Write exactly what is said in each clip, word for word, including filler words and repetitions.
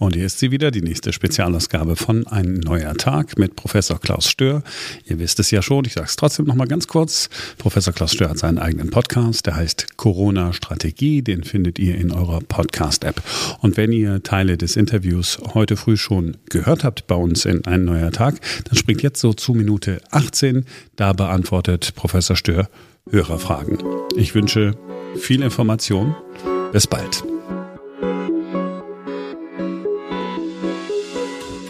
Und hier ist sie wieder, die nächste Spezialausgabe von Ein neuer Tag mit Professor Klaus Stöhr. Ihr wisst es ja schon, ich sage es trotzdem nochmal ganz kurz. Professor Klaus Stöhr hat seinen eigenen Podcast, der heißt Corona Strategie, den findet ihr in eurer Podcast-App. Und wenn ihr Teile des Interviews heute früh schon gehört habt bei uns in Ein neuer Tag, dann springt jetzt so zu Minute achtzehn. Da beantwortet Professor Stöhr Hörerfragen. Ich wünsche viel Information. Bis bald.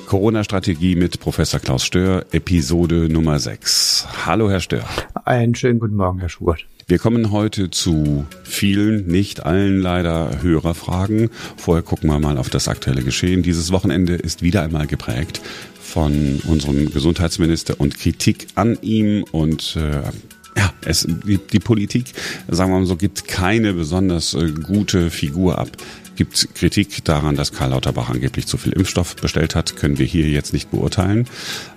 Corona-Strategie mit Professor Klaus Stöhr, Episode Nummer sechs. Hallo, Herr Stöhr. Einen schönen guten Morgen, Herr Schubert. Wir kommen heute zu vielen, nicht allen leider, Hörerfragen. Vorher gucken wir mal auf das aktuelle Geschehen. Dieses Wochenende ist wieder einmal geprägt von unserem Gesundheitsminister und Kritik an ihm und äh, Ja, es, die, die Politik, sagen wir mal so, gibt keine besonders äh, gute Figur ab. Gibt Kritik daran, dass Karl Lauterbach angeblich zu viel Impfstoff bestellt hat, können wir hier jetzt nicht beurteilen.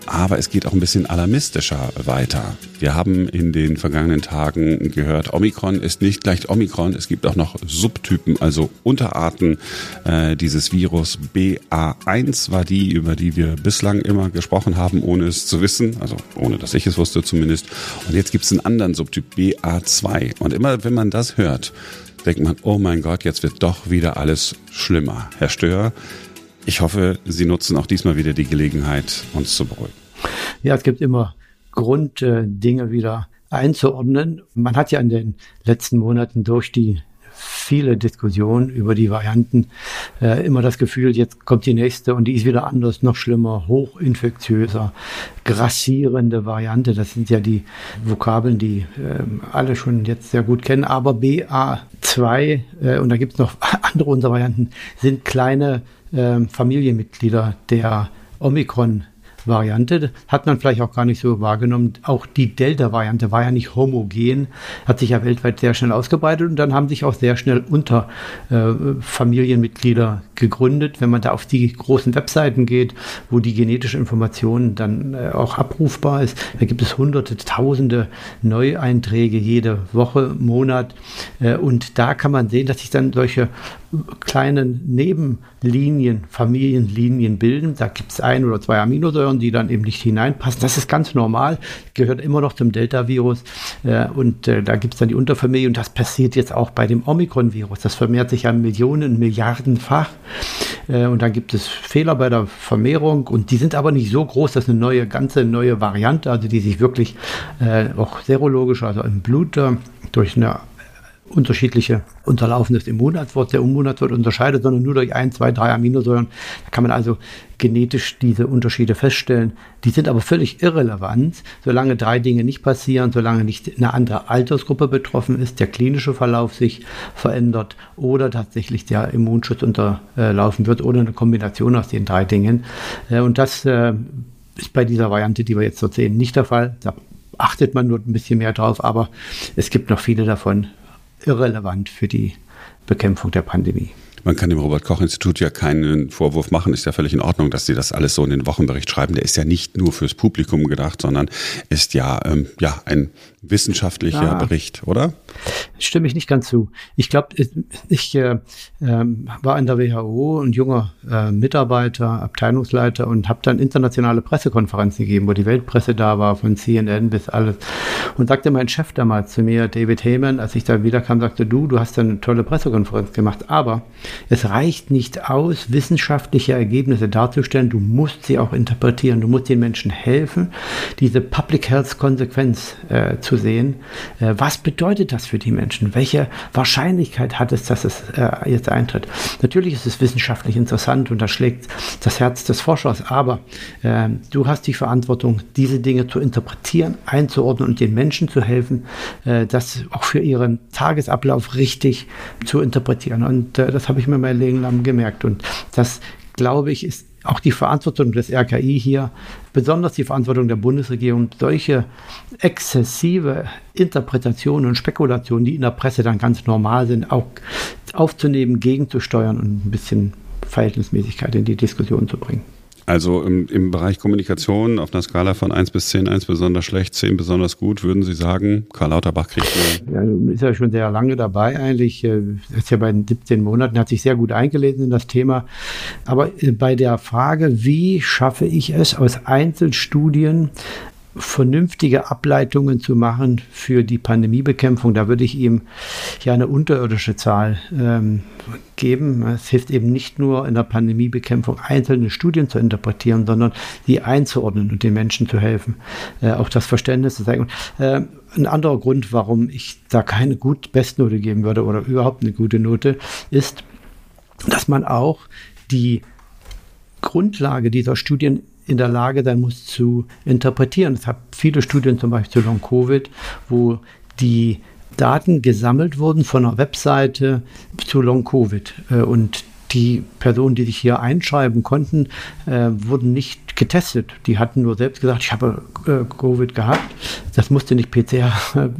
Aber es geht auch ein bisschen alarmistischer weiter. Wir haben in den vergangenen Tagen gehört, Omikron ist nicht gleich Omikron. Es gibt auch noch Subtypen, also Unterarten äh, dieses Virus. B A eins war die, über die wir bislang immer gesprochen haben, ohne es zu wissen. Also ohne, dass ich es wusste zumindest. Und jetzt gibt es einen anderen Subtyp, B A zwei. Und immer, wenn man das hört, denkt man, oh mein Gott, jetzt wird doch wieder alles schlimmer. Herr Stöhr, ich hoffe, Sie nutzen auch diesmal wieder die Gelegenheit, uns zu beruhigen. Ja, es gibt immer Grund, Dinge wieder einzuordnen. Man hat ja in den letzten Monaten durch die viele Diskussionen über die Varianten äh, immer das Gefühl, jetzt kommt die nächste und die ist wieder anders, noch schlimmer, hochinfektiöser, grassierende Variante. Das sind ja die Vokabeln, die äh, alle schon jetzt sehr gut kennen. Aber B A zwei äh, und da gibt es noch andere unserer Varianten, sind kleine äh, Familienmitglieder der Omikron Variante, hat man vielleicht auch gar nicht so wahrgenommen. Auch die Delta-Variante war ja nicht homogen, hat sich ja weltweit sehr schnell ausgebreitet und dann haben sich auch sehr schnell unter äh, Familienmitglieder gegründet. Wenn man da auf die großen Webseiten geht, wo die genetische Information dann äh, auch abrufbar ist, da gibt es hunderte, tausende Neueinträge jede Woche, Monat äh, und da kann man sehen, dass sich dann solche kleinen Nebenlinien, Familienlinien bilden. Da gibt es ein oder zwei Aminosäuren, die dann eben nicht hineinpassen. Das ist ganz normal, gehört immer noch zum Delta-Virus äh, und äh, da gibt es dann die Unterfamilie und das passiert jetzt auch bei dem Omikron-Virus. Das vermehrt sich ja Millionen, Milliardenfach äh, und dann gibt es Fehler bei der Vermehrung und die sind aber nicht so groß, dass eine neue, ganze neue Variante, also die sich wirklich äh, auch serologisch, also im Blut äh, durch eine unterschiedliche unterlaufendes Immunantwort, der Immunantwort unterscheidet, sondern nur durch ein, zwei, drei Aminosäuren. Da kann man also genetisch diese Unterschiede feststellen. Die sind aber völlig irrelevant, solange drei Dinge nicht passieren, solange nicht eine andere Altersgruppe betroffen ist, der klinische Verlauf sich verändert oder tatsächlich der Immunschutz unterlaufen wird oder eine Kombination aus den drei Dingen. Und das ist bei dieser Variante, die wir jetzt so sehen, nicht der Fall. Da achtet man nur ein bisschen mehr drauf, aber es gibt noch viele davon, irrelevant für die Bekämpfung der Pandemie. Man kann dem Robert-Koch-Institut ja keinen Vorwurf machen. Ist ja völlig in Ordnung, dass sie das alles so in den Wochenbericht schreiben. Der ist ja nicht nur fürs Publikum gedacht, sondern ist ja, ähm, ja ein wissenschaftlicher ja. Bericht, oder? Stimme ich nicht ganz zu. Ich glaube, ich äh, war in der W H O ein junger äh, Mitarbeiter, Abteilungsleiter und habe dann internationale Pressekonferenzen gegeben, wo die Weltpresse da war, von C N N bis alles. Und sagte mein Chef damals zu mir, David Heyman, als ich da wiederkam, sagte, du, du hast eine tolle Pressekonferenz gemacht, aber es reicht nicht aus, wissenschaftliche Ergebnisse darzustellen. Du musst sie auch interpretieren. Du musst den Menschen helfen, diese Public Health Konsequenz äh, zu sehen. Äh, was bedeutet das für die Menschen? Welche Wahrscheinlichkeit hat es, dass es äh, jetzt eintritt? Natürlich ist es wissenschaftlich interessant und da schlägt das Herz des Forschers. Aber äh, du hast die Verantwortung, diese Dinge zu interpretieren, einzuordnen und den Menschen zu helfen, äh, das auch für ihren Tagesablauf richtig zu interpretieren. Und äh, das habe ich ich mir mein Leben lang gemerkt. Und das, glaube ich, ist auch die Verantwortung des R K I hier, besonders die Verantwortung der Bundesregierung, solche exzessive Interpretationen und Spekulationen, die in der Presse dann ganz normal sind, auch aufzunehmen, gegenzusteuern und ein bisschen Verhältnismäßigkeit in die Diskussion zu bringen. Also im, im Bereich Kommunikation auf einer Skala von eins bis zehn, eins besonders schlecht, zehn besonders gut, würden Sie sagen, Karl Lauterbach kriegt eine... Ja, ist ja schon sehr lange dabei eigentlich, ist ja bei den siebzehn Monaten, hat sich sehr gut eingelesen in das Thema. Aber bei der Frage, wie schaffe ich es aus Einzelstudien, vernünftige Ableitungen zu machen für die Pandemiebekämpfung, da würde ich ihm ja eine unterirdische Zahl ähm, geben. Es hilft eben nicht nur in der Pandemiebekämpfung einzelne Studien zu interpretieren, sondern sie einzuordnen und den Menschen zu helfen, äh, auch das Verständnis zu zeigen. Äh, ein anderer Grund, warum ich da keine gut Bestnote geben würde oder überhaupt eine gute Note, ist, dass man auch die Grundlage dieser Studien in der Lage sein muss zu interpretieren. Es gibt viele Studien, zum Beispiel zu Long-Covid, wo die Daten gesammelt wurden von einer Webseite zu Long-Covid. Und die Personen, die sich hier einschreiben konnten, wurden nicht getestet. Die hatten nur selbst gesagt, ich habe Covid gehabt. Das musste nicht P C R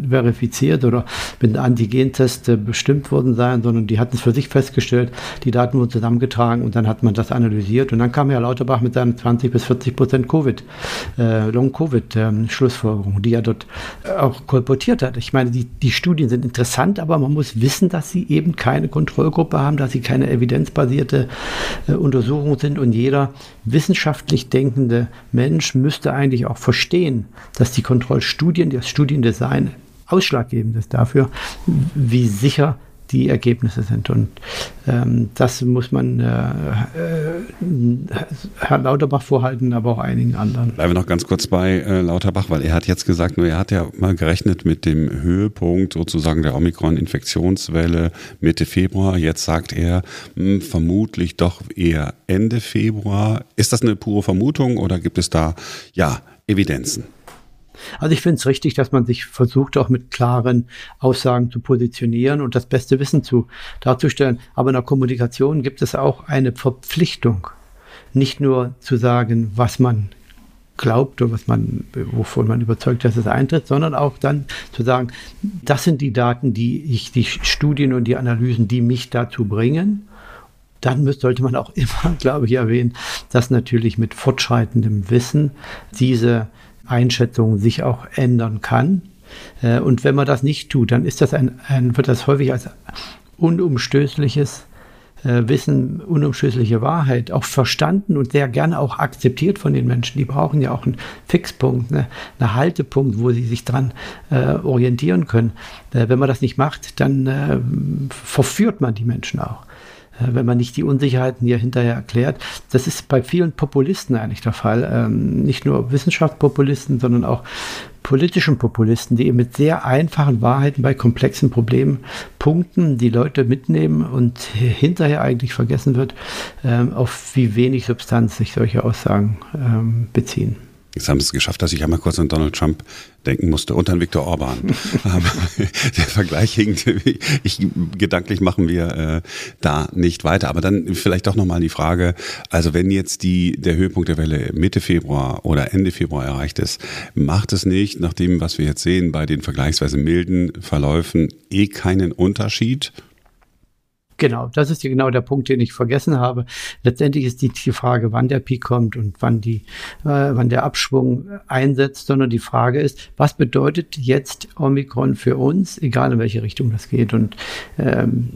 verifiziert oder mit einem Antigentest bestimmt worden sein, sondern die hatten es für sich festgestellt. Die Daten wurden zusammengetragen und dann hat man das analysiert. Und dann kam Herr Lauterbach mit seinen zwanzig bis vierzig Prozent Covid, äh, Long-Covid-Schlussfolgerung, die er dort auch kolportiert hat. Ich meine, die, die Studien sind interessant, aber man muss wissen, dass sie eben keine Kontrollgruppe haben, dass sie keine evidenzbasierte äh, Untersuchung sind. Und jeder wissenschaftlich denkende Mensch müsste eigentlich auch verstehen, dass die Kontrollstudien Studien, das Studiendesign ausschlaggebend ist dafür, wie sicher die Ergebnisse sind. Und ähm, das muss man äh, äh, Herrn Lauterbach vorhalten, aber auch einigen anderen. Bleiben wir noch ganz kurz bei äh, Lauterbach, weil er hat jetzt gesagt, nur er hat ja mal gerechnet mit dem Höhepunkt sozusagen der Omikron-Infektionswelle Mitte Februar. Jetzt sagt er mh, vermutlich doch eher Ende Februar. Ist das eine pure Vermutung oder gibt es da ja Evidenzen? Also ich finde es richtig, dass man sich versucht, auch mit klaren Aussagen zu positionieren und das beste Wissen zu darzustellen. Aber in der Kommunikation gibt es auch eine Verpflichtung, nicht nur zu sagen, was man glaubt oder was man, wovon man überzeugt, dass es eintritt, sondern auch dann zu sagen, das sind die Daten, die ich, die Studien und die Analysen, die mich dazu bringen. Dann müsste, sollte man auch immer, glaube ich, erwähnen, dass natürlich mit fortschreitendem Wissen diese Einschätzung sich auch ändern kann. Und wenn man das nicht tut, dann ist das ein, ein, wird das häufig als unumstößliches Wissen, unumstößliche Wahrheit auch verstanden und sehr gerne auch akzeptiert von den Menschen. Die brauchen ja auch einen Fixpunkt, ne, einen Haltepunkt, wo sie sich dran äh, orientieren können. Äh, wenn man das nicht macht, dann äh, verführt man die Menschen auch, wenn man nicht die Unsicherheiten hier hinterher erklärt. Das ist bei vielen Populisten eigentlich der Fall. Ähm, nicht nur Wissenschaftspopulisten, sondern auch politischen Populisten, die eben mit sehr einfachen Wahrheiten bei komplexen Problemen punkten, die Leute mitnehmen und hinterher eigentlich vergessen wird, ähm, auf wie wenig Substanz sich solche Aussagen ähm, beziehen. Jetzt haben sie es geschafft, dass ich einmal kurz an Donald Trump denken musste und an Viktor Orban. Der Vergleich hinkt. Ich, gedanklich machen wir äh, da nicht weiter. Aber dann vielleicht doch nochmal die Frage, also wenn jetzt die, der Höhepunkt der Welle Mitte Februar oder Ende Februar erreicht ist, macht es nicht, nach dem, was wir jetzt sehen, bei den vergleichsweise milden Verläufen eh keinen Unterschied? Genau, das ist ja genau der Punkt, den ich vergessen habe. Letztendlich ist nicht die Frage, wann der Peak kommt und wann die, äh, wann der Abschwung einsetzt, sondern die Frage ist, was bedeutet jetzt Omikron für uns, egal in welche Richtung das geht. Und ähm,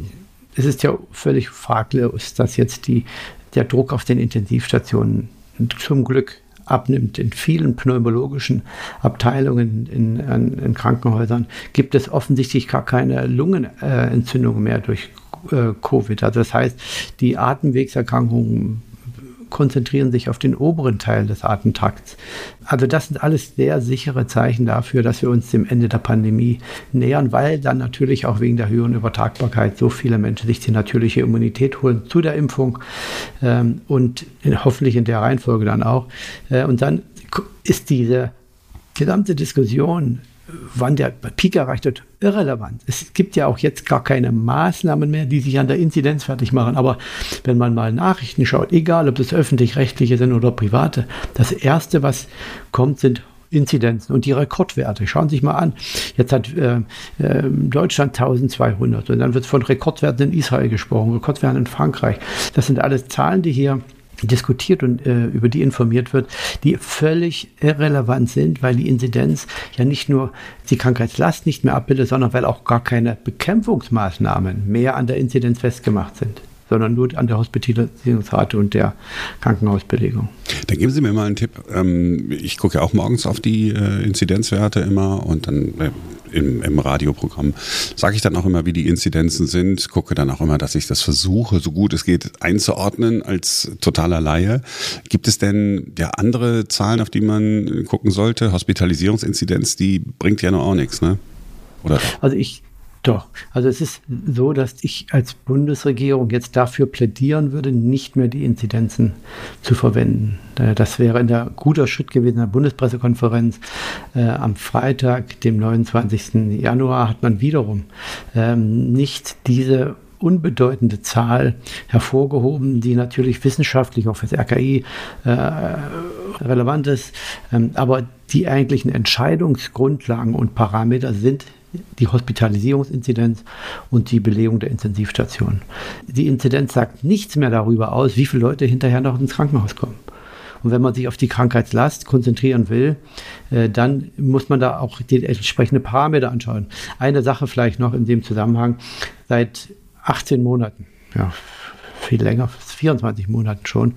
es ist ja völlig fraglos, dass jetzt die, der Druck auf den Intensivstationen zum Glück abnimmt. In vielen pneumologischen Abteilungen in, in, in Krankenhäusern gibt es offensichtlich gar keine Lungenentzündung mehr durch Covid. Also das heißt, die Atemwegserkrankungen konzentrieren sich auf den oberen Teil des Atemtrakts. Also das sind alles sehr sichere Zeichen dafür, dass wir uns dem Ende der Pandemie nähern, weil dann natürlich auch wegen der höheren Übertragbarkeit so viele Menschen sich die natürliche Immunität holen zu der Impfung ähm, und in, hoffentlich in der Reihenfolge dann auch. Äh, und dann ist diese gesamte Diskussion, wann der Peak erreicht wird, irrelevant. Es gibt ja auch jetzt gar keine Maßnahmen mehr, die sich an der Inzidenz fertig machen. Aber wenn man mal Nachrichten schaut, egal ob das öffentlich-rechtliche sind oder private, das Erste, was kommt, sind Inzidenzen und die Rekordwerte. Schauen Sie sich mal an. Jetzt hat äh, äh, Deutschland eintausendzweihundert und dann wird von Rekordwerten in Israel gesprochen, Rekordwerten in Frankreich. Das sind alles Zahlen, die hier diskutiert und äh, über die informiert wird, die völlig irrelevant sind, weil die Inzidenz ja nicht nur die Krankheitslast nicht mehr abbildet, sondern weil auch gar keine Bekämpfungsmaßnahmen mehr an der Inzidenz festgemacht sind, sondern nur an der Hospitalisierungsrate und der Krankenhausbelegung. Dann geben Sie mir mal einen Tipp. Ich gucke ja auch morgens auf die Inzidenzwerte immer und dann im, im Radioprogramm sage ich dann auch immer, wie die Inzidenzen sind, gucke dann auch immer, dass ich das versuche, so gut es geht, einzuordnen als totaler Laie. Gibt es denn ja andere Zahlen, auf die man gucken sollte? Hospitalisierungsinzidenz, die bringt ja noch auch nichts, ne? Oder? Also ich Doch, also es ist so, dass ich als Bundesregierung jetzt dafür plädieren würde, nicht mehr die Inzidenzen zu verwenden. Das wäre ein guter Schritt gewesen in der Bundespressekonferenz. Am Freitag, dem neunundzwanzigsten Januar, hat man wiederum nicht diese unbedeutende Zahl hervorgehoben, die natürlich wissenschaftlich auch für das R K I äh, relevant ist, ähm, aber die eigentlichen Entscheidungsgrundlagen und Parameter sind die Hospitalisierungsinzidenz und die Belegung der Intensivstationen. Die Inzidenz sagt nichts mehr darüber aus, wie viele Leute hinterher noch ins Krankenhaus kommen. Und wenn man sich auf die Krankheitslast konzentrieren will, äh, dann muss man da auch die entsprechenden Parameter anschauen. Eine Sache vielleicht noch in dem Zusammenhang: seit achtzehn Monaten, ja, viel länger, vierundzwanzig Monaten schon,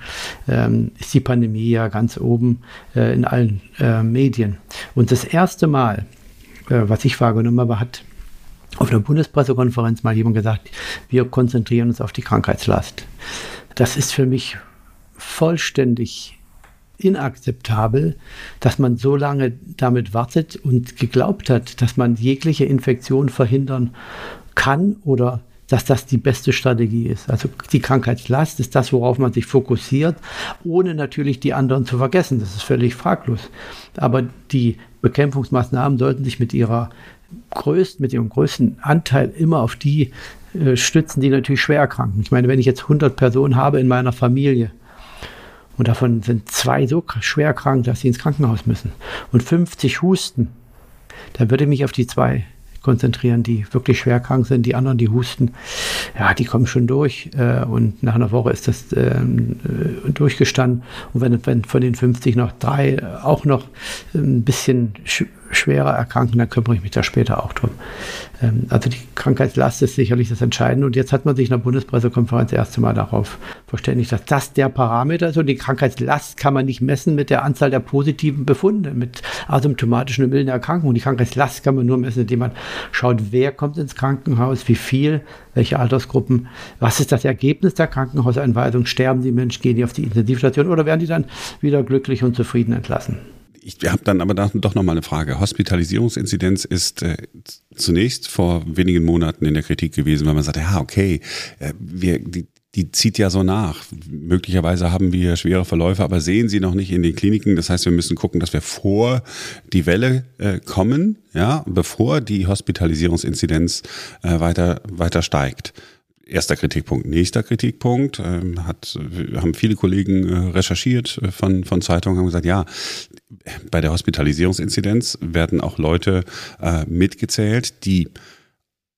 ähm, ist die Pandemie ja ganz oben äh, in allen äh, Medien. Und das erste Mal, äh, was ich wahrgenommen habe, hat auf einer Bundespressekonferenz mal jemand gesagt, wir konzentrieren uns auf die Krankheitslast. Das ist für mich vollständig inakzeptabel, dass man so lange damit wartet und geglaubt hat, dass man jegliche Infektion verhindern kann oder dass das die beste Strategie ist. Also die Krankheitslast ist das, worauf man sich fokussiert, ohne natürlich die anderen zu vergessen. Das ist völlig fraglos. Aber die Bekämpfungsmaßnahmen sollten sich mit ihrer größten, mit ihrem größten Anteil immer auf die äh, stützen, die natürlich schwer erkranken. Ich meine, wenn ich jetzt hundert Personen habe in meiner Familie und davon sind zwei so schwer krank, dass sie ins Krankenhaus müssen und fünfzig husten, dann würde ich mich auf die zwei konzentrieren, die wirklich schwer krank sind. Die anderen, die husten, ja, die kommen schon durch äh, und nach einer Woche ist das äh, durchgestanden. Und wenn, wenn von den fünfzig noch drei auch noch ein bisschen sch- schwerer erkranken, dann kümmere ich mich da später auch drum. Ähm, also die Krankheitslast ist sicherlich das Entscheidende und jetzt hat man sich in der Bundespressekonferenz das erste Mal darauf verständigt, dass das der Parameter ist und die Krankheitslast kann man nicht messen mit der Anzahl der positiven Befunde, mit asymptomatischen und milden Erkrankungen. Die Krankheitslast kann man nur messen, indem man schaut, wer kommt ins Krankenhaus, wie viel, welche Altersgruppen, was ist das Ergebnis der Krankenhauseinweisung, sterben die Menschen, gehen die auf die Intensivstation oder werden die dann wieder glücklich und zufrieden entlassen? Ich habe dann aber doch noch mal eine Frage. Hospitalisierungsinzidenz ist äh, zunächst vor wenigen Monaten in der Kritik gewesen, weil man sagte, ja okay, äh, wir, die, die zieht ja so nach. Möglicherweise haben wir schwere Verläufe, aber sehen sie noch nicht in den Kliniken. Das heißt, wir müssen gucken, dass wir vor die Welle äh, kommen, ja, bevor die Hospitalisierungsinzidenz äh, weiter, weiter steigt. Erster Kritikpunkt. Nächster Kritikpunkt, äh, hat, haben viele Kollegen äh, recherchiert äh, von, von Zeitungen, haben gesagt, ja, bei der Hospitalisierungsinzidenz werden auch Leute äh, mitgezählt, die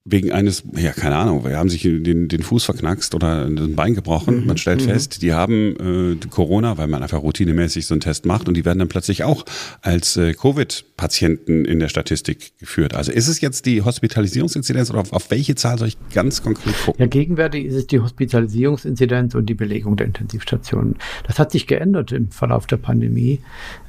wegen eines, ja keine Ahnung, haben sich den, den Fuß verknackst oder ein Bein gebrochen. Mhm. Man stellt mhm. fest, die haben äh, Corona, weil man einfach routinemäßig so einen Test macht und die werden dann plötzlich auch als äh, Covid-Patienten in der Statistik geführt. Also ist es jetzt die Hospitalisierungsinzidenz oder auf, auf welche Zahl soll ich ganz konkret gucken? Ja, gegenwärtig ist es die Hospitalisierungsinzidenz und die Belegung der Intensivstationen. Das hat sich geändert im Verlauf der Pandemie.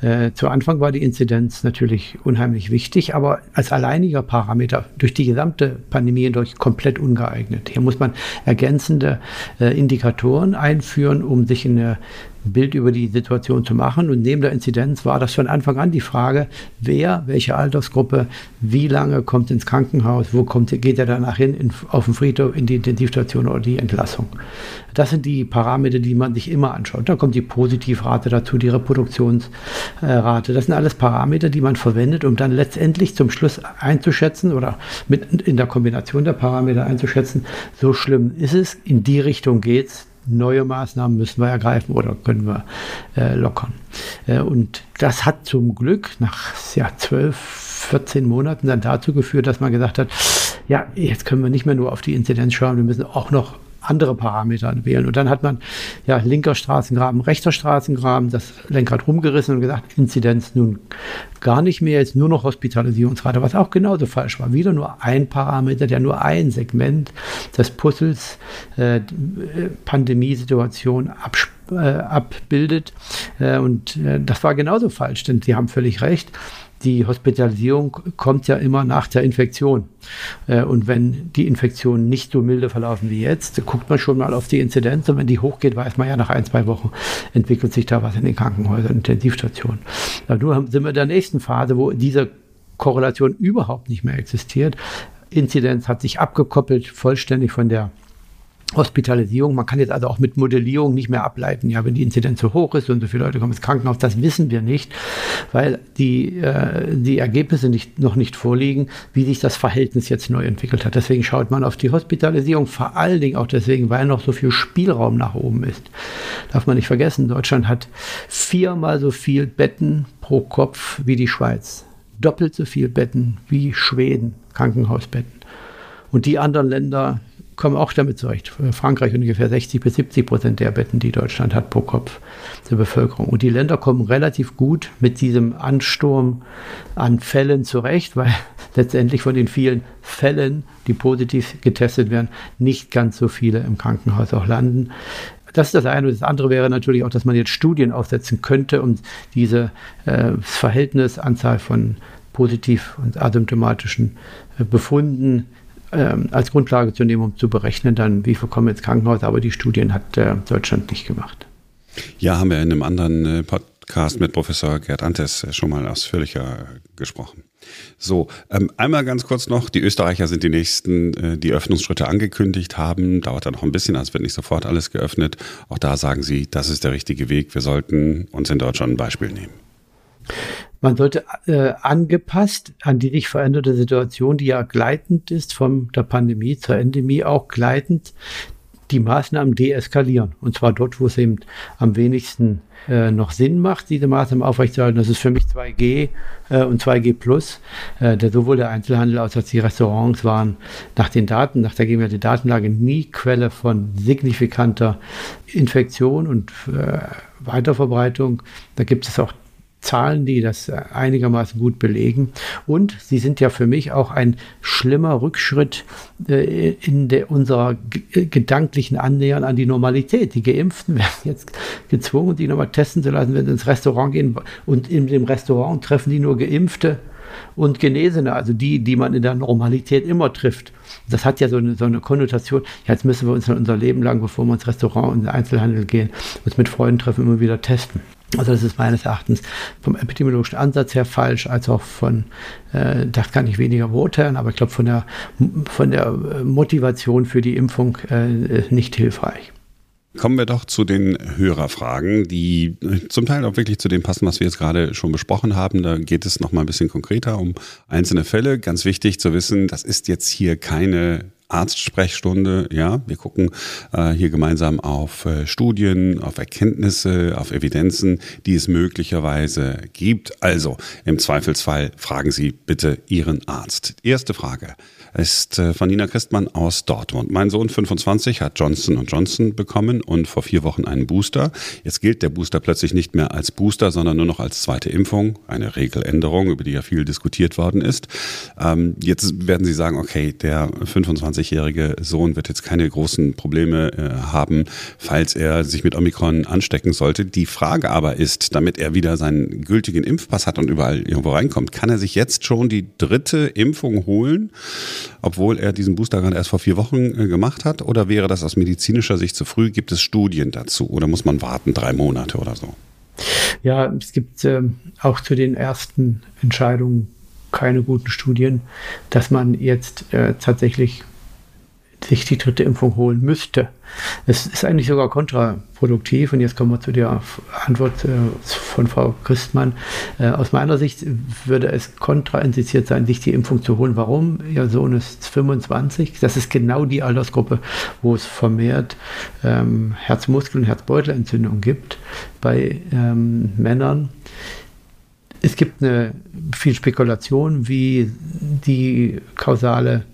Äh, zu Anfang war die Inzidenz natürlich unheimlich wichtig, aber als alleiniger Parameter durch die gesamte Pandemie durch komplett ungeeignet. Hier muss man ergänzende äh, Indikatoren einführen, um sich ein Bild über die Situation zu machen. Und neben der Inzidenz war das von Anfang an die Frage, wer, welche Altersgruppe, wie lange kommt ins Krankenhaus, wo kommt, geht er danach hin, in, auf den Friedhof, in die Intensivstation oder die Entlassung. Das sind die Parameter, die man sich immer anschaut. Da kommt die Positivrate dazu, die Reproduktionsrate. Das sind alles Parameter, die man verwendet, um dann letztendlich zum Schluss einzuschätzen oder mit in der Kombination der Parameter einzuschätzen, so schlimm ist es, in die Richtung geht's. Neue Maßnahmen müssen wir ergreifen oder können wir äh, lockern. Äh, und das hat zum Glück nach ja, zwölf, vierzehn Monaten dann dazu geführt, dass man gesagt hat, ja, jetzt können wir nicht mehr nur auf die Inzidenz schauen, wir müssen auch noch andere Parameter wählen. Und dann hat man ja linker Straßengraben, rechter Straßengraben, das Lenkrad rumgerissen und gesagt, Inzidenz nun gar nicht mehr, jetzt nur noch Hospitalisierungsrate, was auch genauso falsch war. Wieder nur ein Parameter, der nur ein Segment des Puzzles äh, Pandemiesituation abspielt. abbildet. Und das war genauso falsch, denn Sie haben völlig recht. Die Hospitalisierung kommt ja immer nach der Infektion. Und wenn die Infektionen nicht so milde verlaufen wie jetzt, guckt man schon mal auf die Inzidenz. Und wenn die hochgeht, weiß man ja, nach ein, zwei Wochen entwickelt sich da was in den Krankenhäusern, Intensivstationen. Nur sind wir in der nächsten Phase, wo diese Korrelation überhaupt nicht mehr existiert. Inzidenz hat sich abgekoppelt, vollständig von der Hospitalisierung. Man kann jetzt also auch mit Modellierung nicht mehr ableiten, ja, wenn die Inzidenz so hoch ist und so viele Leute kommen ins Krankenhaus, das wissen wir nicht, weil die, äh, die Ergebnisse nicht, noch nicht vorliegen, wie sich das Verhältnis jetzt neu entwickelt hat. Deswegen schaut man auf die Hospitalisierung, vor allen Dingen auch deswegen, weil noch so viel Spielraum nach oben ist. Darf man nicht vergessen, Deutschland hat viermal so viel Betten pro Kopf wie die Schweiz. Doppelt so viel Betten wie Schweden, Krankenhausbetten. Und die anderen Länder kommen auch damit zurecht. Frankreich ungefähr sechzig bis siebzig Prozent der Betten, die Deutschland hat pro Kopf der Bevölkerung. Und die Länder kommen relativ gut mit diesem Ansturm an Fällen zurecht, weil letztendlich von den vielen Fällen, die positiv getestet werden, nicht ganz so viele im Krankenhaus auch landen. Das ist das eine. Und das andere wäre natürlich auch, dass man jetzt Studien aufsetzen könnte, um dieses äh, Verhältnis, Anzahl von positiv und asymptomatischen äh, Befunden als Grundlage zu nehmen, um zu berechnen, dann wie viel kommen ins Krankenhaus, aber die Studien hat äh, Deutschland nicht gemacht. Ja, haben wir in einem anderen äh, Podcast mit Professor Gerd Anthes schon mal ausführlicher äh, gesprochen. So, ähm, einmal ganz kurz noch, die Österreicher sind die nächsten, äh, die Öffnungsschritte angekündigt haben, dauert da noch ein bisschen, also wird nicht sofort alles geöffnet. Auch da sagen sie, das ist der richtige Weg, wir sollten uns in Deutschland ein Beispiel nehmen. Man sollte äh, angepasst an die sich veränderte Situation, die ja gleitend ist, von der Pandemie zur Endemie auch gleitend, die Maßnahmen deeskalieren. Und zwar dort, wo es eben am wenigsten äh, noch Sinn macht, diese Maßnahmen aufrechtzuerhalten. Das ist für mich zwei G äh, und zwei G plus. Äh, der, sowohl der Einzelhandel als auch die Restaurants waren nach den Daten, nach der gegenwärtigen Datenlage nie Quelle von signifikanter Infektion und äh, Weiterverbreitung. Da gibt es auch Zahlen, die das einigermaßen gut belegen. Und sie sind ja für mich auch ein schlimmer Rückschritt äh, in de, unserer g- gedanklichen Annäherung an die Normalität. Die Geimpften werden jetzt gezwungen, die nochmal testen zu lassen, wenn sie ins Restaurant gehen. Und in dem Restaurant treffen die nur Geimpfte und Genesene, also die, die man in der Normalität immer trifft. Das hat ja so eine, so eine Konnotation, jetzt müssen wir uns unser Leben lang, bevor wir ins Restaurant und in den Einzelhandel gehen, uns mit Freunden treffen, immer wieder testen. Also das ist meines Erachtens vom epidemiologischen Ansatz her falsch, als auch von, äh, das kann ich weniger beurteilen, aber ich glaube von der, von der Motivation für die Impfung äh, nicht hilfreich. Kommen wir doch zu den Hörerfragen, die zum Teil auch wirklich zu dem passen, was wir jetzt gerade schon besprochen haben. Da geht es nochmal ein bisschen konkreter um einzelne Fälle. Ganz wichtig zu wissen, das ist jetzt hier keine Arzt-Sprechstunde, ja, wir gucken äh, hier gemeinsam auf äh, Studien, auf Erkenntnisse, auf Evidenzen, die es möglicherweise gibt. Also im Zweifelsfall fragen Sie bitte Ihren Arzt. Erste Frage ist äh, von Nina Christmann aus Dortmund. Mein Sohn fünfundzwanzig hat Johnson und Johnson bekommen und vor vier Wochen einen Booster. Jetzt gilt der Booster plötzlich nicht mehr als Booster, sondern nur noch als zweite Impfung. Eine Regeländerung, über die ja viel diskutiert worden ist. Ähm, jetzt werden Sie sagen, okay, der fünfundzwanzigjährige Sohn wird jetzt keine großen Probleme äh, haben, falls er sich mit Omikron anstecken sollte. Die Frage aber ist, damit er wieder seinen gültigen Impfpass hat und überall irgendwo reinkommt, kann er sich jetzt schon die dritte Impfung holen, obwohl er diesen Booster gerade erst vor vier Wochen äh, gemacht hat? Oder wäre das aus medizinischer Sicht zu früh? Gibt es Studien dazu? Oder muss man warten, drei Monate oder so? Ja, es gibt äh, auch zu den ersten Entscheidungen keine guten Studien, dass man jetzt äh, tatsächlich sich die dritte Impfung holen müsste. Es ist eigentlich sogar kontraproduktiv. Und jetzt kommen wir zu der Antwort von Frau Christmann. Aus meiner Sicht würde es kontraindiziert sein, sich die Impfung zu holen. Warum? Ihr Sohn ist fünfundzwanzig. Das ist genau die Altersgruppe, wo es vermehrt ähm, Herzmuskel- und Herzbeutelentzündung gibt bei ähm, Männern. Es gibt eine viel Spekulation, wie die kausale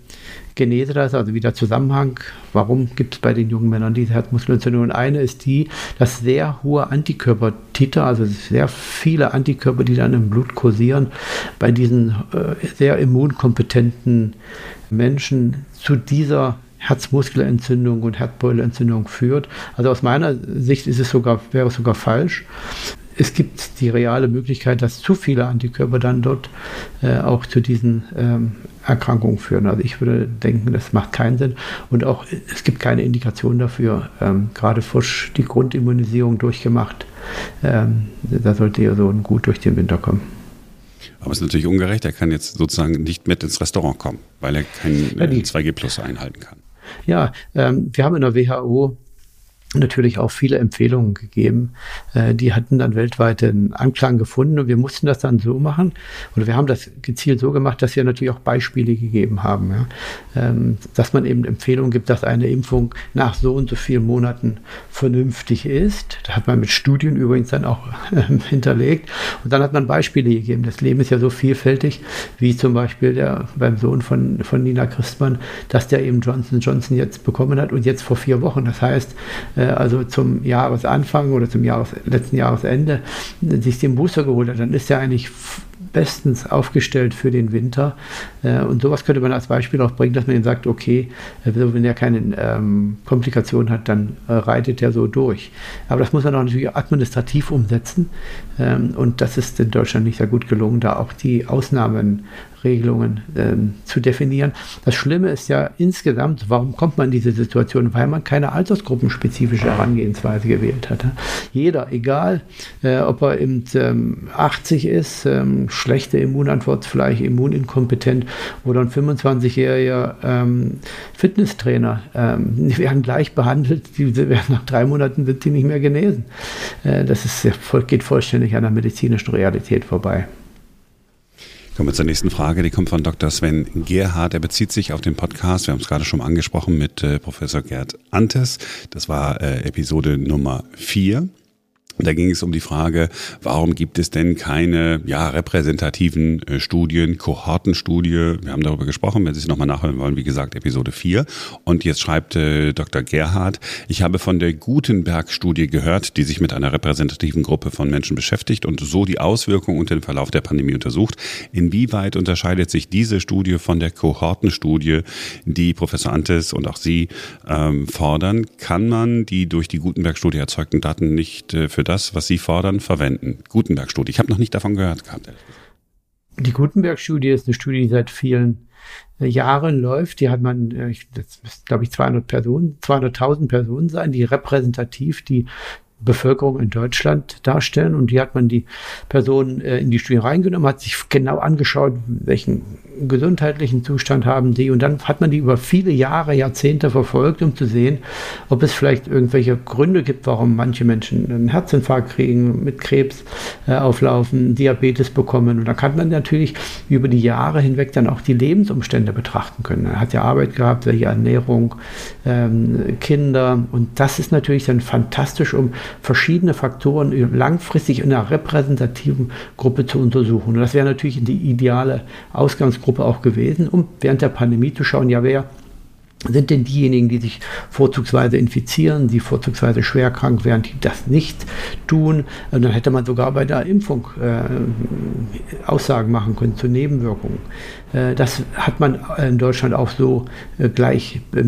Genezers, also wieder Zusammenhang, warum gibt es bei den jungen Männern diese Herzmuskelentzündung? Und eine ist die, dass sehr hohe Antikörpertiter, also sehr viele Antikörper, die dann im Blut kursieren, bei diesen äh, sehr immunkompetenten Menschen zu dieser Herzmuskelentzündung und Herzbeutelentzündung führt. Also aus meiner Sicht ist es sogar, wäre es sogar falsch. Es gibt die reale Möglichkeit, dass zu viele Antikörper dann dort äh, auch zu diesen ähm, Erkrankungen führen. Also ich würde denken, das macht keinen Sinn. Und auch es gibt keine Indikation dafür. Ähm, gerade frisch die Grundimmunisierung durchgemacht. Ähm, da sollte ihr so gut durch den Winter kommen. Aber es ist natürlich ungerecht. Er kann jetzt sozusagen nicht mit ins Restaurant kommen, weil er kein äh, zwei G Plus einhalten kann. Ja, ähm, wir haben in der W H O natürlich auch viele Empfehlungen gegeben. Die hatten dann weltweit einen Anklang gefunden und wir mussten das dann so machen. Oder wir haben das gezielt so gemacht, dass wir natürlich auch Beispiele gegeben haben. Ja? Dass man eben Empfehlungen gibt, dass eine Impfung nach so und so vielen Monaten vernünftig ist. Da hat man mit Studien übrigens dann auch hinterlegt. Und dann hat man Beispiele gegeben. Das Leben ist ja so vielfältig, wie zum Beispiel der, beim Sohn von, von Nina Christmann, dass der eben Johnson und Johnson jetzt bekommen hat und jetzt vor vier Wochen. Das heißt, also zum Jahresanfang oder zum Jahres, letzten Jahresende sich den Booster geholt hat, dann ist er eigentlich bestens aufgestellt für den Winter. Und sowas könnte man als Beispiel auch bringen, dass man eben sagt, okay, wenn er keine ähm, Komplikation hat, dann äh, reitet er so durch. Aber das muss man auch natürlich administrativ umsetzen. Ähm, und das ist in Deutschland nicht sehr gut gelungen, da auch die Ausnahmenregelungen ähm, zu definieren. Das Schlimme ist ja insgesamt, warum kommt man in diese Situation? Weil man keine altersgruppenspezifische Herangehensweise gewählt hat. Jeder, egal, äh, ob er eben ähm, achtzig ist, ähm, schlechte Immunantwort, vielleicht immuninkompetent, oder ein fünfundzwanzigjähriger ähm, Fitnesstrainer. Ähm, die werden gleich behandelt, die werden nach drei Monaten sind die nicht mehr genesen. Äh, das ist, geht vollständig an der medizinischen Realität vorbei. Kommen wir zur nächsten Frage, die kommt von Doktor Sven Gerhardt. Er bezieht sich auf den Podcast, wir haben es gerade schon angesprochen, mit äh, Professor Gerd Antes. Das war äh, Episode Nummer vier. Da ging es um die Frage, warum gibt es denn keine ja, repräsentativen äh, Studien, Kohortenstudie? Wir haben darüber gesprochen, wenn Sie es nochmal nachhören wollen, wie gesagt, Episode vier. Und jetzt schreibt äh, Doktor Gerhardt, ich habe von der Gutenberg-Studie gehört, die sich mit einer repräsentativen Gruppe von Menschen beschäftigt und so die Auswirkungen und den Verlauf der Pandemie untersucht. Inwieweit unterscheidet sich diese Studie von der Kohortenstudie, die Professor Antes und auch Sie ähm, fordern? Kann man die durch die Gutenberg-Studie erzeugten Daten nicht äh, für das, was Sie fordern, verwenden? Gutenberg-Studie. Ich habe noch nicht davon gehört gehabt. Die Gutenberg-Studie ist eine Studie, die seit vielen Jahren läuft. Die hat man, das müssen, glaube ich, zweihundert Personen, zweihunderttausend Personen sein, die repräsentativ die Bevölkerung in Deutschland darstellen. Und die hat man die Personen in die Studie reingenommen, hat sich genau angeschaut, welchen gesundheitlichen Zustand haben die. Und dann hat man die über viele Jahre, Jahrzehnte verfolgt, um zu sehen, ob es vielleicht irgendwelche Gründe gibt, warum manche Menschen einen Herzinfarkt kriegen, mit Krebs äh, auflaufen, Diabetes bekommen. Und da kann man natürlich über die Jahre hinweg dann auch die Lebensumstände betrachten können. Er hat ja Arbeit gehabt, welche Ernährung, ähm, Kinder. Und das ist natürlich dann fantastisch, um verschiedene Faktoren langfristig in einer repräsentativen Gruppe zu untersuchen. Und das wäre natürlich die ideale Ausgangsgruppe auch gewesen, um während der Pandemie zu schauen, ja, wer sind denn diejenigen, die sich vorzugsweise infizieren, die vorzugsweise schwer krank wären, die das nicht tun. Und dann hätte man sogar bei der Impfung äh, Aussagen machen können zu Nebenwirkungen. Äh, das hat man in Deutschland auch so äh, gleich äh,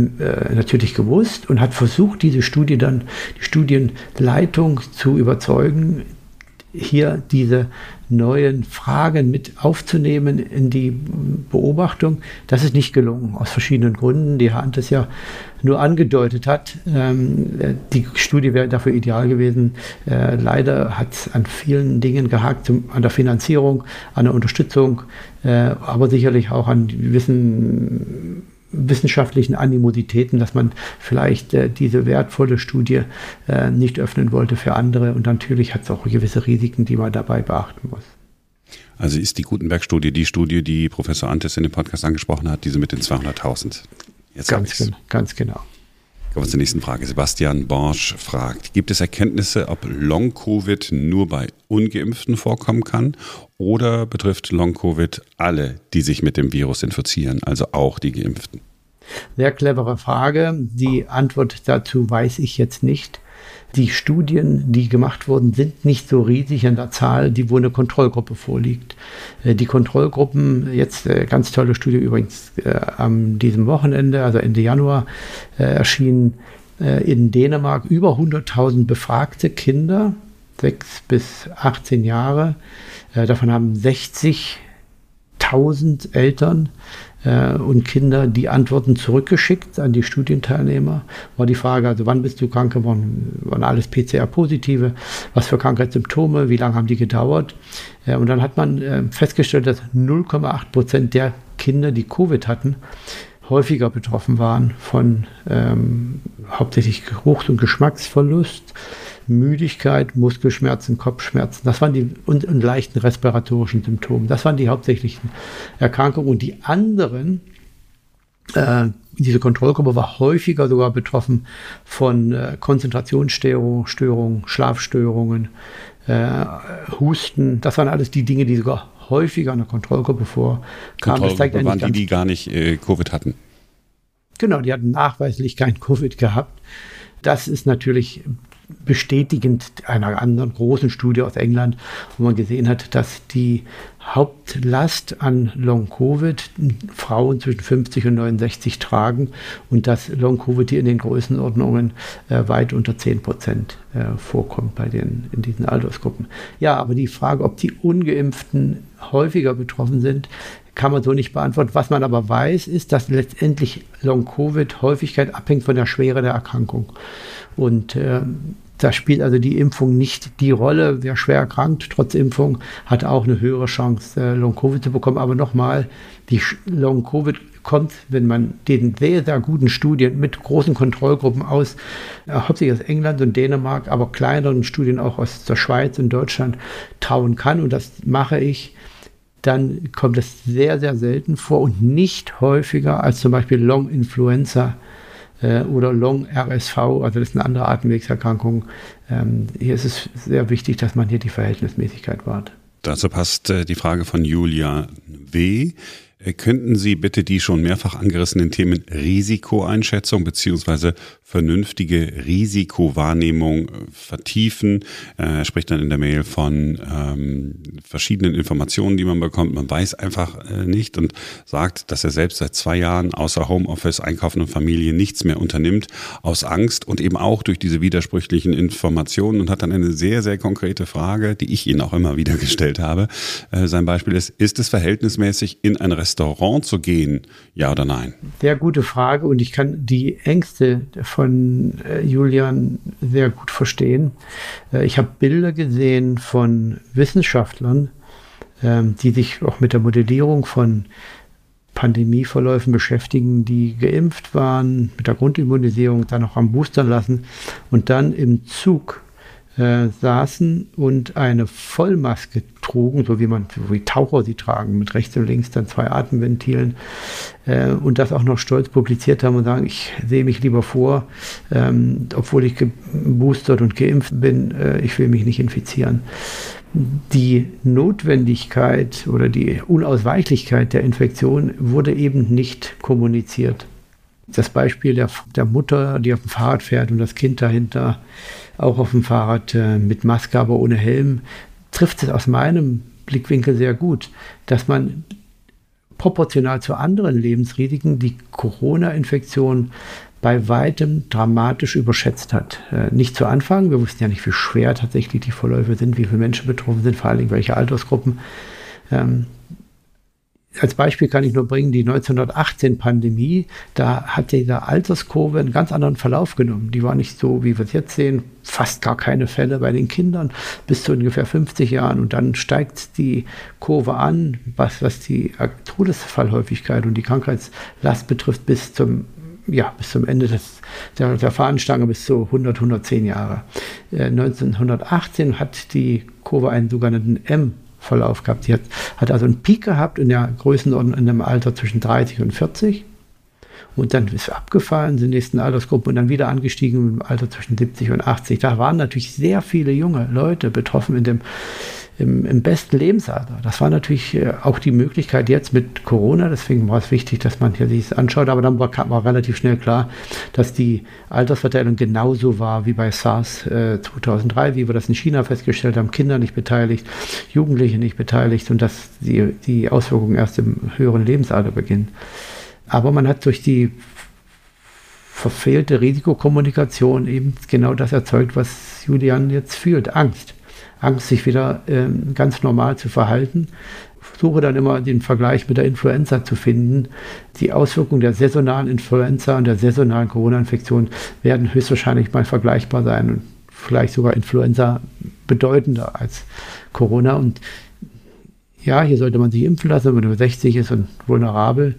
natürlich gewusst und hat versucht, diese Studie dann, die Studienleitung zu überzeugen, hier diese neuen Fragen mit aufzunehmen in die Beobachtung. Das ist nicht gelungen, aus verschiedenen Gründen, die Herr Antes ja nur angedeutet hat. Ähm, die Studie wäre dafür ideal gewesen. Äh, leider hat es an vielen Dingen gehakt, zum, an der Finanzierung, an der Unterstützung, äh, aber sicherlich auch an gewissen wissenschaftlichen Animositäten, dass man vielleicht äh, diese wertvolle Studie äh, nicht öffnen wollte für andere. Und natürlich hat es auch gewisse Risiken, die man dabei beachten muss. Also ist die Gutenberg-Studie die Studie, die Professor Antes in dem Podcast angesprochen hat, diese mit den zweihunderttausend? Jetzt ganz, gen- ganz genau. Kommen wir zur nächsten Frage. Sebastian Borsch fragt, gibt es Erkenntnisse, ob Long-Covid nur bei Ungeimpften vorkommen kann oder betrifft Long-Covid alle, die sich mit dem Virus infizieren, also auch die Geimpften? Sehr clevere Frage. Die Antwort dazu weiß ich jetzt nicht. Die Studien, die gemacht wurden, sind nicht so riesig an der Zahl, die wo eine Kontrollgruppe vorliegt. Die Kontrollgruppen, jetzt ganz tolle Studie übrigens an diesem Wochenende, also Ende Januar, erschienen in Dänemark über hunderttausend befragte Kinder, sechs bis achtzehn Jahre. Davon haben sechzigtausend Eltern und Kinder die Antworten zurückgeschickt an die Studienteilnehmer. War die Frage, also wann bist du krank geworden, waren alles P C R-Positive, was für Krankheitssymptome, wie lange haben die gedauert. Und dann hat man festgestellt, dass null Komma acht Prozent der Kinder, die Covid hatten, häufiger betroffen waren von ähm, hauptsächlich Geruchs- und Geschmacksverlust, Müdigkeit, Muskelschmerzen, Kopfschmerzen. Das waren die und, und leichten respiratorischen Symptome. Das waren die hauptsächlichen Erkrankungen. Und die anderen, äh, diese Kontrollgruppe war häufiger sogar betroffen von äh, Konzentrationsstörungen, Störungen, Schlafstörungen, äh, Husten. Das waren alles die Dinge, die sogar häufiger in der Kontrollgruppe vorkamen. Kontrollgruppe das zeigt waren die, die gar nicht äh, Covid hatten. Genau, die hatten nachweislich kein Covid gehabt. Das ist natürlich bestätigend einer anderen großen Studie aus England, wo man gesehen hat, dass die Hauptlast an Long-Covid Frauen zwischen fünfzig und neunundsechzig tragen und dass Long-Covid hier in den Größenordnungen äh, weit unter zehn Prozent äh, vorkommt bei den, in diesen Altersgruppen. Ja, aber die Frage, ob die Ungeimpften häufiger betroffen sind, kann man so nicht beantworten. Was man aber weiß, ist, dass letztendlich Long-Covid-Häufigkeit abhängt von der Schwere der Erkrankung. Und äh, da spielt also die Impfung nicht die Rolle. Wer schwer erkrankt, trotz Impfung, hat auch eine höhere Chance, äh, Long-Covid zu bekommen. Aber nochmal, die Long-Covid kommt, wenn man den sehr, sehr guten Studien mit großen Kontrollgruppen aus, äh, hauptsächlich aus England und Dänemark, aber kleineren Studien auch aus der Schweiz und Deutschland trauen kann. Und das mache ich. Dann kommt es sehr, sehr selten vor und nicht häufiger als zum Beispiel Long-Influenza äh, oder Long-R S V, also das ist eine andere Atemwegserkrankung. Ähm, hier ist es sehr wichtig, dass man hier die Verhältnismäßigkeit wahrt. Dazu passt äh, die Frage von Julia W. Äh, könnten Sie bitte die schon mehrfach angerissenen Themen Risikoeinschätzung bzw. vernünftige Risikowahrnehmung äh, vertiefen? Er äh, spricht dann in der Mail von ähm, verschiedenen Informationen, die man bekommt. Man weiß einfach äh, nicht und sagt, dass er selbst seit zwei Jahren außer Homeoffice, Einkaufen und Familie nichts mehr unternimmt, aus Angst und eben auch durch diese widersprüchlichen Informationen und hat dann eine sehr, sehr konkrete Frage, die ich Ihnen auch immer wieder gestellt habe. Äh, sein Beispiel ist, ist es verhältnismäßig, in ein Restaurant zu gehen, ja oder nein? Sehr gute Frage und ich kann die Ängste von äh, Julian sehr gut verstehen. Äh, ich habe Bilder gesehen von Wissenschaftlern, ähm, die sich auch mit der Modellierung von Pandemieverläufen beschäftigen, die geimpft waren, mit der Grundimmunisierung, dann auch am Boostern lassen und dann im Zug äh, saßen und eine Vollmaske trugen, so wie man, wie Taucher sie tragen, mit rechts und links dann zwei Atemventilen äh, und das auch noch stolz publiziert haben und sagen, ich sehe mich lieber vor, ähm, obwohl ich geboostert und geimpft bin, äh, ich will mich nicht infizieren. Die Notwendigkeit oder die Unausweichlichkeit der Infektion wurde eben nicht kommuniziert. Das Beispiel der, der Mutter, die auf dem Fahrrad fährt und das Kind dahinter auch auf dem Fahrrad äh, mit Maske, aber ohne Helm, trifft es aus meinem Blickwinkel sehr gut, dass man proportional zu anderen Lebensrisiken die Corona-Infektion bei weitem dramatisch überschätzt hat. Äh, nicht zu Anfang, wir wussten ja nicht, wie schwer tatsächlich die Verläufe sind, wie viele Menschen betroffen sind, vor allen Dingen welche Altersgruppen. Ähm, als Beispiel kann ich nur bringen, die neunzehnhundertachtzehn-Pandemie, da hat diese Alterskurve einen ganz anderen Verlauf genommen. Die war nicht so, wie wir es jetzt sehen, fast gar keine Fälle bei den Kindern bis zu ungefähr fünfzig Jahren. Und dann steigt die Kurve an, was, was die Todesfallhäufigkeit und die Krankheitslast betrifft, bis zum, ja, bis zum Ende des, der, der Fahnenstange, bis zu hundert, hundertzehn Jahre. Äh, neunzehnhundertachtzehn hat die Kurve einen sogenannten M Verlauf gehabt. Sie hat, hat also einen Peak gehabt in der Größenordnung in einem Alter zwischen dreißig und vierzig und dann ist abgefallen in den nächsten Altersgruppen und dann wieder angestiegen im Alter zwischen siebzig und achtzig. Da waren natürlich sehr viele junge Leute betroffen in dem im, im besten Lebensalter. Das war natürlich auch die Möglichkeit jetzt mit Corona, deswegen war es wichtig, dass man hier sich das anschaut, aber dann war, war relativ schnell klar, dass die Altersverteilung genauso war wie bei SARS äh, zweitausenddrei, wie wir das in China festgestellt haben, Kinder nicht beteiligt, Jugendliche nicht beteiligt und dass die, die Auswirkungen erst im höheren Lebensalter beginnen. Aber man hat durch die verfehlte Risikokommunikation eben genau das erzeugt, was Julian jetzt fühlt, Angst. Angst, sich wieder ähm, ganz normal zu verhalten. Versuche dann immer den Vergleich mit der Influenza zu finden. Die Auswirkungen der saisonalen Influenza und der saisonalen Corona-Infektion werden höchstwahrscheinlich mal vergleichbar sein und vielleicht sogar Influenza bedeutender als Corona. Und ja, hier sollte man sich impfen lassen, wenn man über sechzig ist und vulnerabel.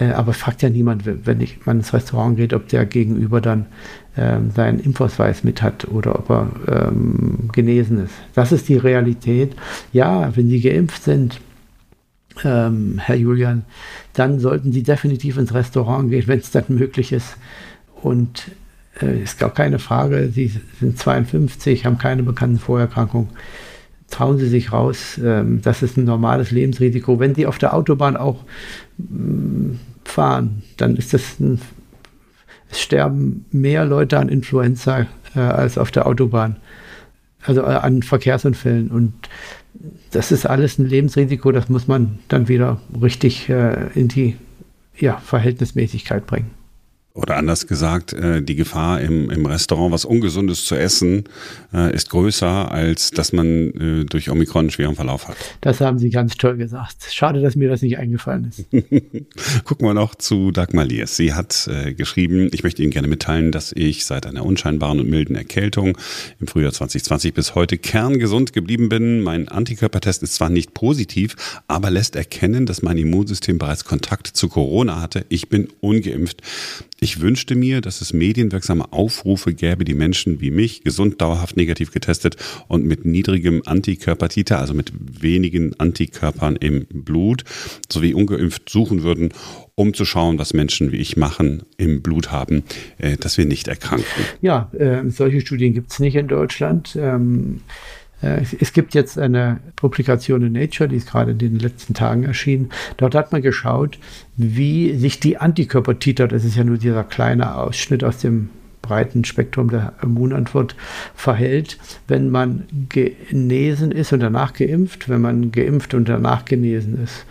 Äh, aber fragt ja niemand, wenn ich, man ins Restaurant geht, ob der Gegenüber dann ähm, seinen Impfausweis mit hat oder ob er ähm, genesen ist. Das ist die Realität. Ja, wenn Sie geimpft sind, ähm, Herr Julian, dann sollten Sie definitiv ins Restaurant gehen, wenn es dann möglich ist. Und äh, ist auch keine Frage, Sie sind zweiundfünfzig, haben keine bekannten Vorerkrankungen. Trauen Sie sich raus, das ist ein normales Lebensrisiko. Wenn Sie auf der Autobahn auch fahren, dann ist das ein, es sterben mehr Leute an Influenza als auf der Autobahn, also an Verkehrsunfällen. Und das ist alles ein Lebensrisiko, das muss man dann wieder richtig in die ja, Verhältnismäßigkeit bringen. Oder anders gesagt, die Gefahr im, im Restaurant, was Ungesundes zu essen, ist größer, als dass man durch Omikron einen schweren Verlauf hat. Das haben Sie ganz toll gesagt. Schade, dass mir das nicht eingefallen ist. Gucken wir noch zu Dagmar Liers. Sie hat geschrieben, ich möchte Ihnen gerne mitteilen, dass ich seit einer unscheinbaren und milden Erkältung im Frühjahr zwanzig zwanzig bis heute kerngesund geblieben bin. Mein Antikörpertest ist zwar nicht positiv, aber lässt erkennen, dass mein Immunsystem bereits Kontakt zu Corona hatte. Ich bin ungeimpft. Ich wünschte mir, dass es medienwirksame Aufrufe gäbe, die Menschen wie mich gesund dauerhaft negativ getestet und mit niedrigem Antikörpertiter, also mit wenigen Antikörpern im Blut, sowie ungeimpft suchen würden, um zu schauen, was Menschen wie ich machen, im Blut haben, äh, dass wir nicht erkranken. Ja, äh, solche Studien gibt es nicht in Deutschland. Ähm, äh, es gibt jetzt eine Publikation in Nature, die ist gerade in den letzten Tagen erschienen. Dort hat man geschaut, wie sich die Antikörpertiter, das ist ja nur dieser kleine Ausschnitt aus dem breiten Spektrum der Immunantwort, verhält, wenn man genesen ist und danach geimpft, wenn man geimpft und danach genesen ist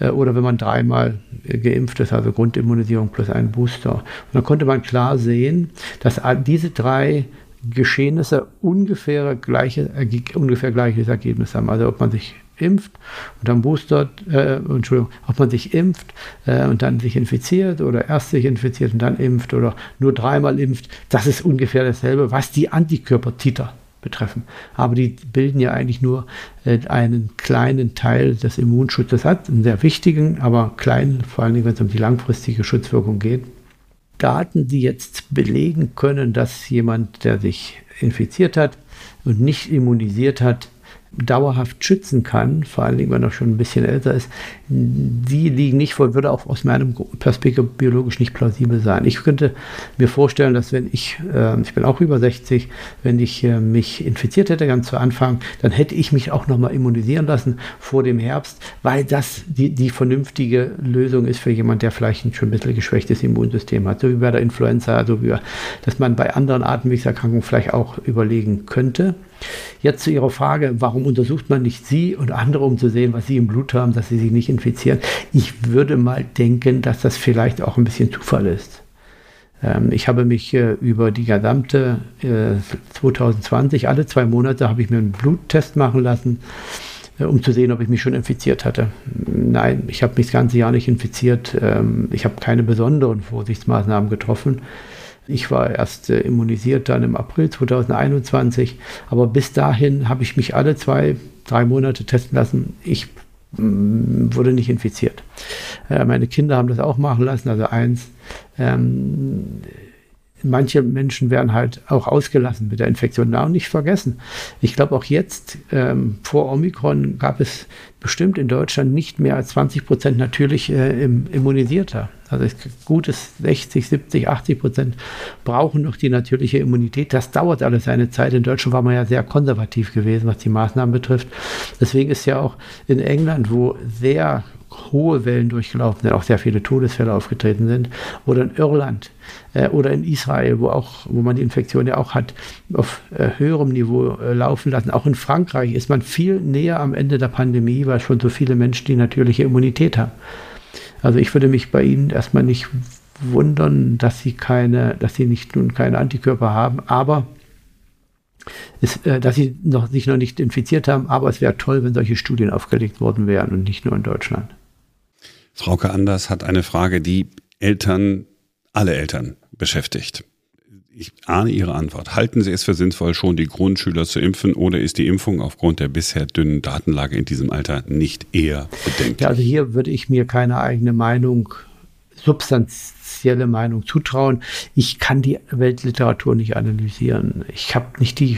oder wenn man dreimal geimpft ist, also Grundimmunisierung plus ein Booster. Und dann konnte man klar sehen, dass diese drei Geschehnisse ungefähr, gleiche, ungefähr gleiches Ergebnis haben. Also ob man sich impft und dann boostert, äh, Entschuldigung, ob man sich impft äh, und dann sich infiziert oder erst sich infiziert und dann impft oder nur dreimal impft, das ist ungefähr dasselbe, was die Antikörpertiter betreffen. Aber die bilden ja eigentlich nur äh, einen kleinen Teil des Immunschutzes ab, einen sehr wichtigen, aber kleinen, vor allen Dingen, wenn es um die langfristige Schutzwirkung geht. Daten, die jetzt belegen können, dass jemand, der sich infiziert hat und nicht immunisiert hat, dauerhaft schützen kann, vor allen Dingen, wenn er schon ein bisschen älter ist, die liegen nicht vor, würde auch aus meinem Perspektive biologisch nicht plausibel sein. Ich könnte mir vorstellen, dass wenn ich, äh, ich bin auch über sechzig, wenn ich äh, mich infiziert hätte ganz zu Anfang, dann hätte ich mich auch nochmal immunisieren lassen vor dem Herbst, weil das die, die vernünftige Lösung ist für jemanden, der vielleicht ein schon ein bisschen geschwächtes Immunsystem hat, so wie bei der Influenza, so wie bei, dass man bei anderen Atemwegserkrankungen vielleicht auch überlegen könnte. Jetzt zu Ihrer Frage, warum untersucht man nicht Sie und andere, um zu sehen, was Sie im Blut haben, dass Sie sich nicht infizieren? Ich würde mal denken, dass das vielleicht auch ein bisschen Zufall ist. Ähm, ich habe mich äh, über die gesamte äh, zwanzig zwanzig, alle zwei Monate habe ich mir einen Bluttest machen lassen, äh, um zu sehen, ob ich mich schon infiziert hatte. Nein, ich habe mich das ganze Jahr nicht infiziert. Ähm, ich habe keine besonderen Vorsichtsmaßnahmen getroffen. Ich war erst äh, immunisiert dann im April zwanzig einundzwanzig, aber bis dahin habe ich mich alle zwei, drei Monate testen lassen. Ich mh, wurde nicht infiziert. Äh, meine Kinder haben das auch machen lassen, also eins. Ähm, manche Menschen werden halt auch ausgelassen mit der Infektion. Na, und nicht vergessen, ich glaube auch jetzt, ähm, vor Omikron gab es bestimmt in Deutschland nicht mehr als zwanzig Prozent natürlich äh, im, immunisierter. Also es gutes sechzig, siebzig, achtzig Prozent brauchen noch die natürliche Immunität. Das dauert alles seine Zeit. In Deutschland war man ja sehr konservativ gewesen, was die Maßnahmen betrifft. Deswegen ist ja auch in England, wo sehr hohe Wellen durchgelaufen sind, auch sehr viele Todesfälle aufgetreten sind, oder in Irland äh, oder in Israel, wo auch, wo man die Infektion ja auch hat, auf äh, höherem Niveau äh, laufen lassen. Auch in Frankreich ist man viel näher am Ende der Pandemie, weil schon so viele Menschen die natürliche Immunität haben. Also ich würde mich bei Ihnen erstmal nicht wundern, dass Sie keine, dass Sie nicht nun keine Antikörper haben, aber ist, äh, dass Sie noch, sich noch nicht infiziert haben, aber es wäre toll, wenn solche Studien aufgelegt worden wären und nicht nur in Deutschland. Frauke Anders hat eine Frage, die Eltern, alle Eltern beschäftigt. Ich ahne Ihre Antwort. Halten Sie es für sinnvoll, schon die Grundschüler zu impfen, oder ist die Impfung aufgrund der bisher dünnen Datenlage in diesem Alter nicht eher bedenklich? Ja, also hier würde ich mir keine eigene Meinung, substanzielle Meinung zutrauen. Ich kann die Weltliteratur nicht analysieren. Ich habe nicht die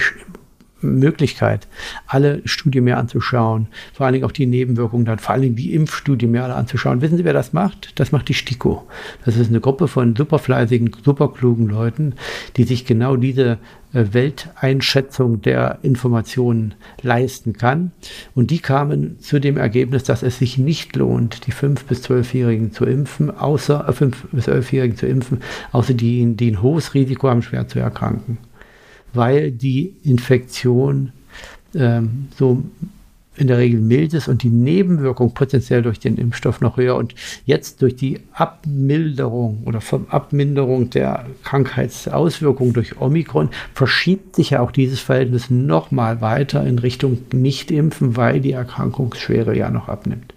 Möglichkeit, alle Studien mehr anzuschauen, vor allen Dingen auch die Nebenwirkungen, dann vor allen Dingen die Impfstudie mehr alle anzuschauen. Wissen Sie, wer das macht? Das macht die STIKO. Das ist eine Gruppe von superfleißigen, superklugen Leuten, die sich genau diese Welteinschätzung der Informationen leisten kann. Und die kamen zu dem Ergebnis, dass es sich nicht lohnt, die fünf bis zwölfjährigen zu impfen, außer äh, fünf bis zwölfjährigen zu impfen, außer die, die ein hohes Risiko haben, schwer zu erkranken, weil die Infektion ähm, so in der Regel mild ist und die Nebenwirkung potenziell durch den Impfstoff noch höher. Und jetzt durch die Abmilderung oder Abminderung der Krankheitsauswirkungen durch Omikron verschiebt sich ja auch dieses Verhältnis nochmal weiter in Richtung Nicht-Impfen, weil die Erkrankungsschwere ja noch abnimmt.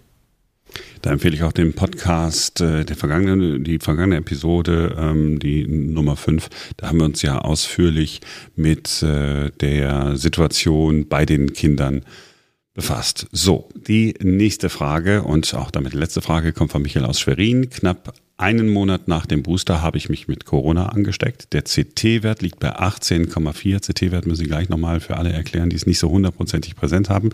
Da empfehle ich auch den Podcast, der vergangenen, die vergangene Episode, die Nummer fünf. Da haben wir uns ja ausführlich mit der Situation bei den Kindern befasst. So, die nächste Frage und auch damit die letzte Frage kommt von Michael aus Schwerin. Knapp einen Monat nach dem Booster habe ich mich mit Corona angesteckt. Der C T-Wert liegt bei achtzehn Komma vier. C T-Wert müssen Sie gleich nochmal für alle erklären, die es nicht so hundertprozentig präsent haben.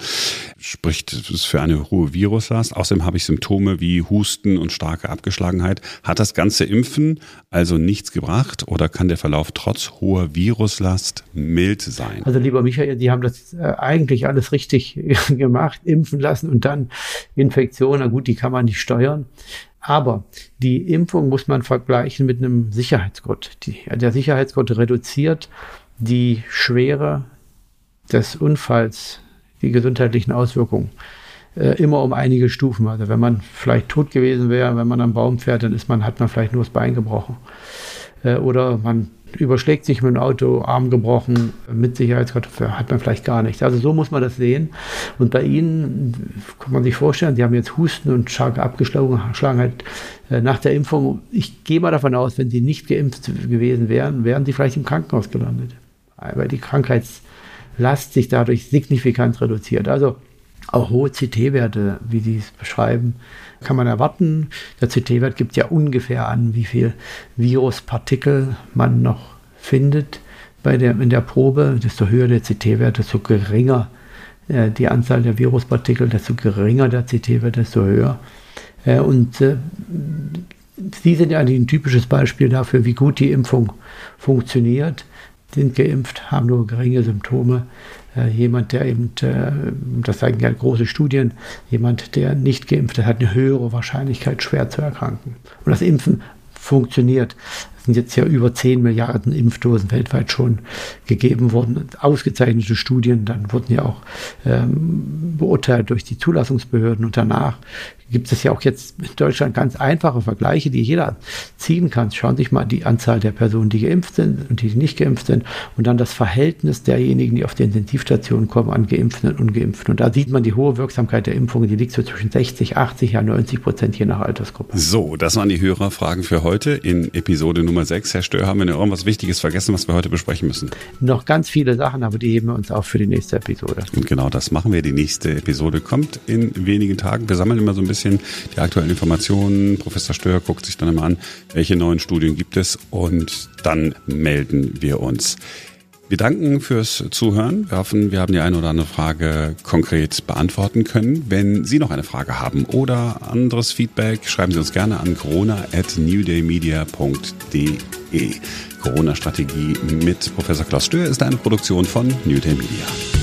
Spricht es für eine hohe Viruslast. Außerdem habe ich Symptome wie Husten und starke Abgeschlagenheit. Hat das ganze Impfen also nichts gebracht oder kann der Verlauf trotz hoher Viruslast mild sein? Also lieber Michael, Sie haben das eigentlich alles richtig gemacht. Impfen lassen und dann Infektion. Na gut, die kann man nicht steuern. Aber die Impfung muss man vergleichen mit einem Sicherheitsgurt. Die, der Sicherheitsgurt reduziert die Schwere des Unfalls, die gesundheitlichen Auswirkungen, äh, immer um einige Stufen. Also wenn man vielleicht tot gewesen wäre, wenn man am Baum fährt, dann ist man, hat man vielleicht nur das Bein gebrochen. Äh, oder man überschlägt sich mit dem Auto, Arm gebrochen, mit Sicherheitsgurt hat man vielleicht gar nichts. Also so muss man das sehen. Und bei Ihnen kann man sich vorstellen, Sie haben jetzt Husten und starke Abgeschlagenheit nach der Impfung. Ich gehe mal davon aus, wenn Sie nicht geimpft gewesen wären, wären Sie vielleicht im Krankenhaus gelandet, weil die Krankheitslast sich dadurch signifikant reduziert. Also auch hohe C T-Werte, wie Sie es beschreiben, kann man erwarten. Der C T-Wert gibt ja ungefähr an, wie viel Viruspartikel man noch findet bei der, in der Probe. Desto höher der C T-Wert, desto geringer äh, die Anzahl der Viruspartikel, desto geringer der C T-Wert, desto höher. Äh, und äh, Sie sind ja ein typisches Beispiel dafür, wie gut die Impfung funktioniert. Sind geimpft, haben nur geringe Symptome. Jemand, der eben, das zeigen ja große Studien, jemand, der nicht geimpft ist, hat eine höhere Wahrscheinlichkeit, schwer zu erkranken. Und das Impfen funktioniert. Es sind jetzt ja über zehn Milliarden Impfdosen weltweit schon gegeben worden. Ausgezeichnete Studien, dann wurden ja auch ähm, beurteilt durch die Zulassungsbehörden. Und danach gibt es ja auch jetzt in Deutschland ganz einfache Vergleiche, die jeder ziehen kann. Schauen Sie sich mal die Anzahl der Personen, die geimpft sind und die nicht geimpft sind. Und dann das Verhältnis derjenigen, die auf die Intensivstationen kommen, an Geimpften und Ungeimpften. Und da sieht man die hohe Wirksamkeit der Impfung. Die liegt so zwischen sechzig, achtzig, ja neunzig Prozent je nach Altersgruppe. So, das waren die Hörerfragen für heute in Episode Nummer Nummer sechs. Herr Stöhr, haben wir noch irgendwas Wichtiges vergessen, was wir heute besprechen müssen? Noch ganz viele Sachen, aber die heben wir uns auch für die nächste Episode. Und genau das machen wir. Die nächste Episode kommt in wenigen Tagen. Wir sammeln immer so ein bisschen die aktuellen Informationen. Professor Stöhr guckt sich dann immer an, welche neuen Studien gibt es, und dann melden wir uns. Wir danken fürs Zuhören. Wir hoffen, wir haben die eine oder andere Frage konkret beantworten können. Wenn Sie noch eine Frage haben oder anderes Feedback, schreiben Sie uns gerne an corona at newdaymedia punkt de. Corona Strategie mit Professor Klaus Stöhr ist eine Produktion von New Day Media.